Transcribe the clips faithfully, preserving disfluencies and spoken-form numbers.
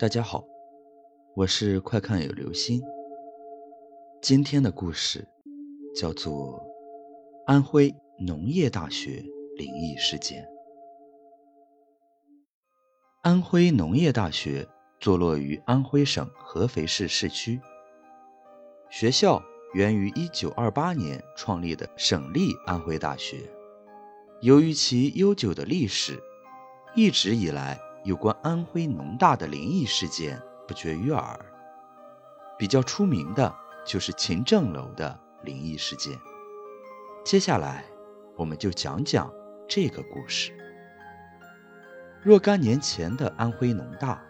大家好，我是快看有流星。今天的故事叫做安徽农业大学灵异事件。安徽农业大学坐落于安徽省合肥市市区，学校源于一九二八年创立的省立安徽大学。由于其悠久的历史，一直以来有关安徽农大的灵异事件不绝于耳，比较出名的就是勤政楼的灵异事件。接下来我们就讲讲这个故事。若干年前的安徽农大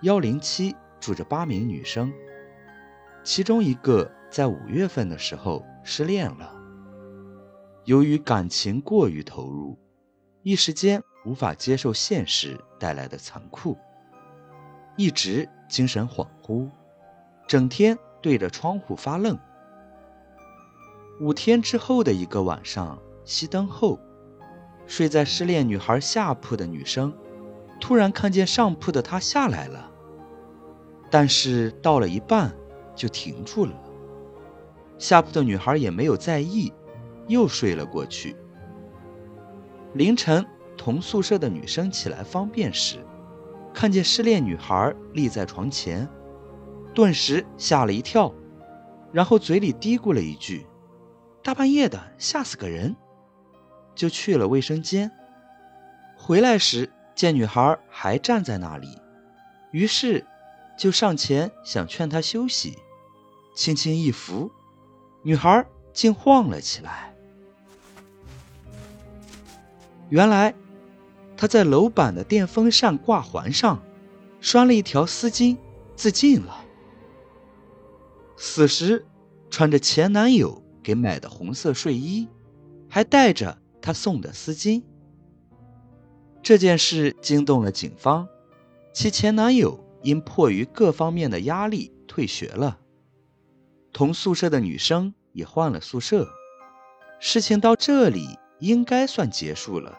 一零七住着八名女生，其中一个在五月份的时候失恋了，由于感情过于投入，一时间无法接受现实带来的残酷，一直精神恍惚，整天对着窗户发愣。五天之后的一个晚上，熄灯后，睡在失恋女孩下铺的女生突然看见上铺的她下来了，但是到了一半就停住了。下铺的女孩也没有在意，又睡了过去。凌晨同宿舍的女生起来方便时，看见失恋女孩立在床前，顿时吓了一跳，然后嘴里嘀咕了一句：大半夜的，吓死个人。就去了卫生间，回来时见女孩还站在那里，于是就上前想劝她休息，轻轻一扶，女孩竟晃了起来。原来他在楼板的电风扇挂环上拴了一条丝巾自尽了，死时穿着前男友给买的红色睡衣，还带着他送的丝巾。这件事惊动了警方，其前男友因迫于各方面的压力退学了，同宿舍的女生也换了宿舍，事情到这里应该算结束了。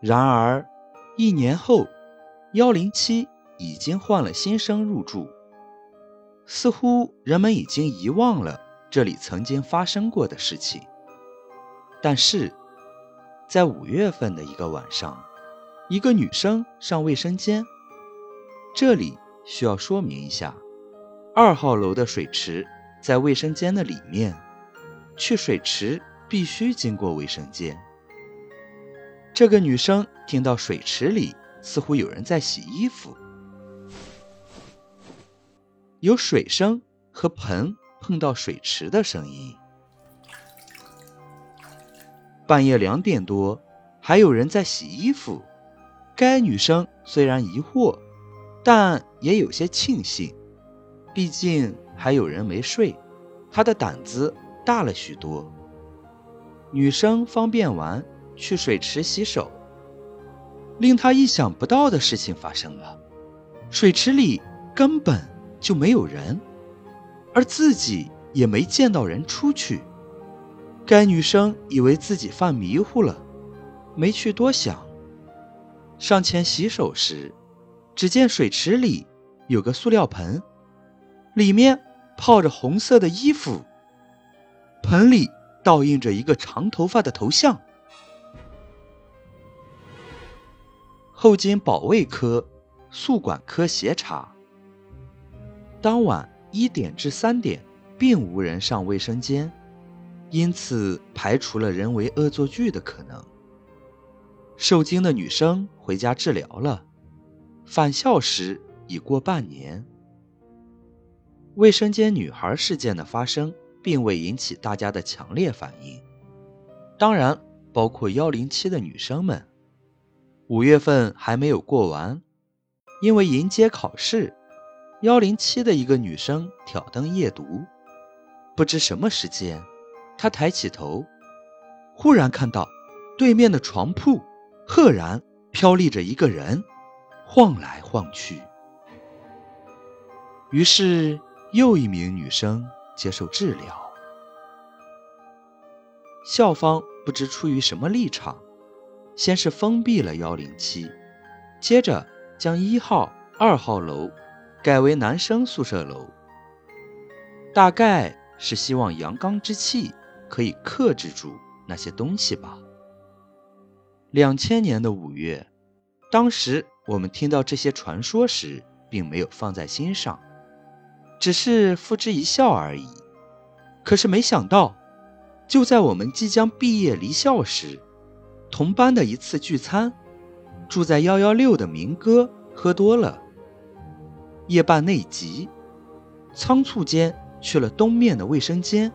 然而一年后，一零七已经换了新生入住，似乎人们已经遗忘了这里曾经发生过的事情。但是在五月份的一个晚上，一个女生上卫生间，这里需要说明一下，二号楼的水池在卫生间的里面，去水池必须经过卫生间。这个女生听到水池里似乎有人在洗衣服，有水声和盆碰到水池的声音。半夜两点多，还有人在洗衣服，该女生虽然疑惑，但也有些庆幸，毕竟还有人没睡，她的胆子大了许多。女生方便完去水池洗手，令她意想不到的事情发生了，水池里根本就没有人，而自己也没见到人出去。该女生以为自己犯迷糊了，没去多想，上前洗手时，只见水池里有个塑料盆，里面泡着红色的衣服，盆里倒映着一个长头发的头像。后经保卫科、宿管科协查，当晚一点至三点并无人上卫生间，因此排除了人为恶作剧的可能。受惊的女生回家治疗了，返校时已过半年。卫生间女孩事件的发生并未引起大家的强烈反应，当然包括一零七的女生们。五月份还没有过完，因为迎接考试，一零七的一个女生挑灯夜读，不知什么时间，她抬起头，忽然看到对面的床铺赫然飘立着一个人，晃来晃去。于是又一名女生接受治疗，校方不知出于什么立场，先是封闭了一零七，接着将一号、二号楼改为男生宿舍楼，大概是希望阳刚之气可以克制住那些东西吧。两千年的五月，当时我们听到这些传说时，并没有放在心上，只是付之一笑而已。可是没想到，就在我们即将毕业离校时，同班的一次聚餐，住在一一六的明哥喝多了，夜半内急，仓促间去了东面的卫生间，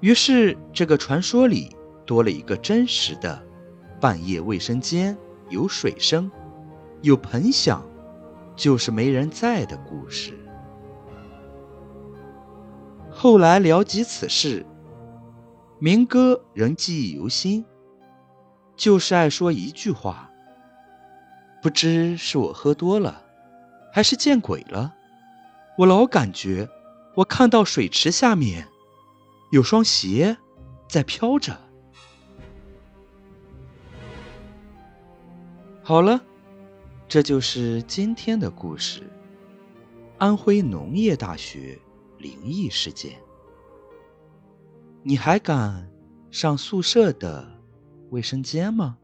于是这个传说里多了一个真实的半夜卫生间有水声有盆响，就是没人在的故事。后来聊及此事，明哥仍记忆犹新，就是爱说一句话，不知是我喝多了还是见鬼了，我老感觉我看到水池下面有双鞋在飘着。好了，这就是今天的故事，安徽农业大学灵异事件。你还敢上宿舍的卫生间吗？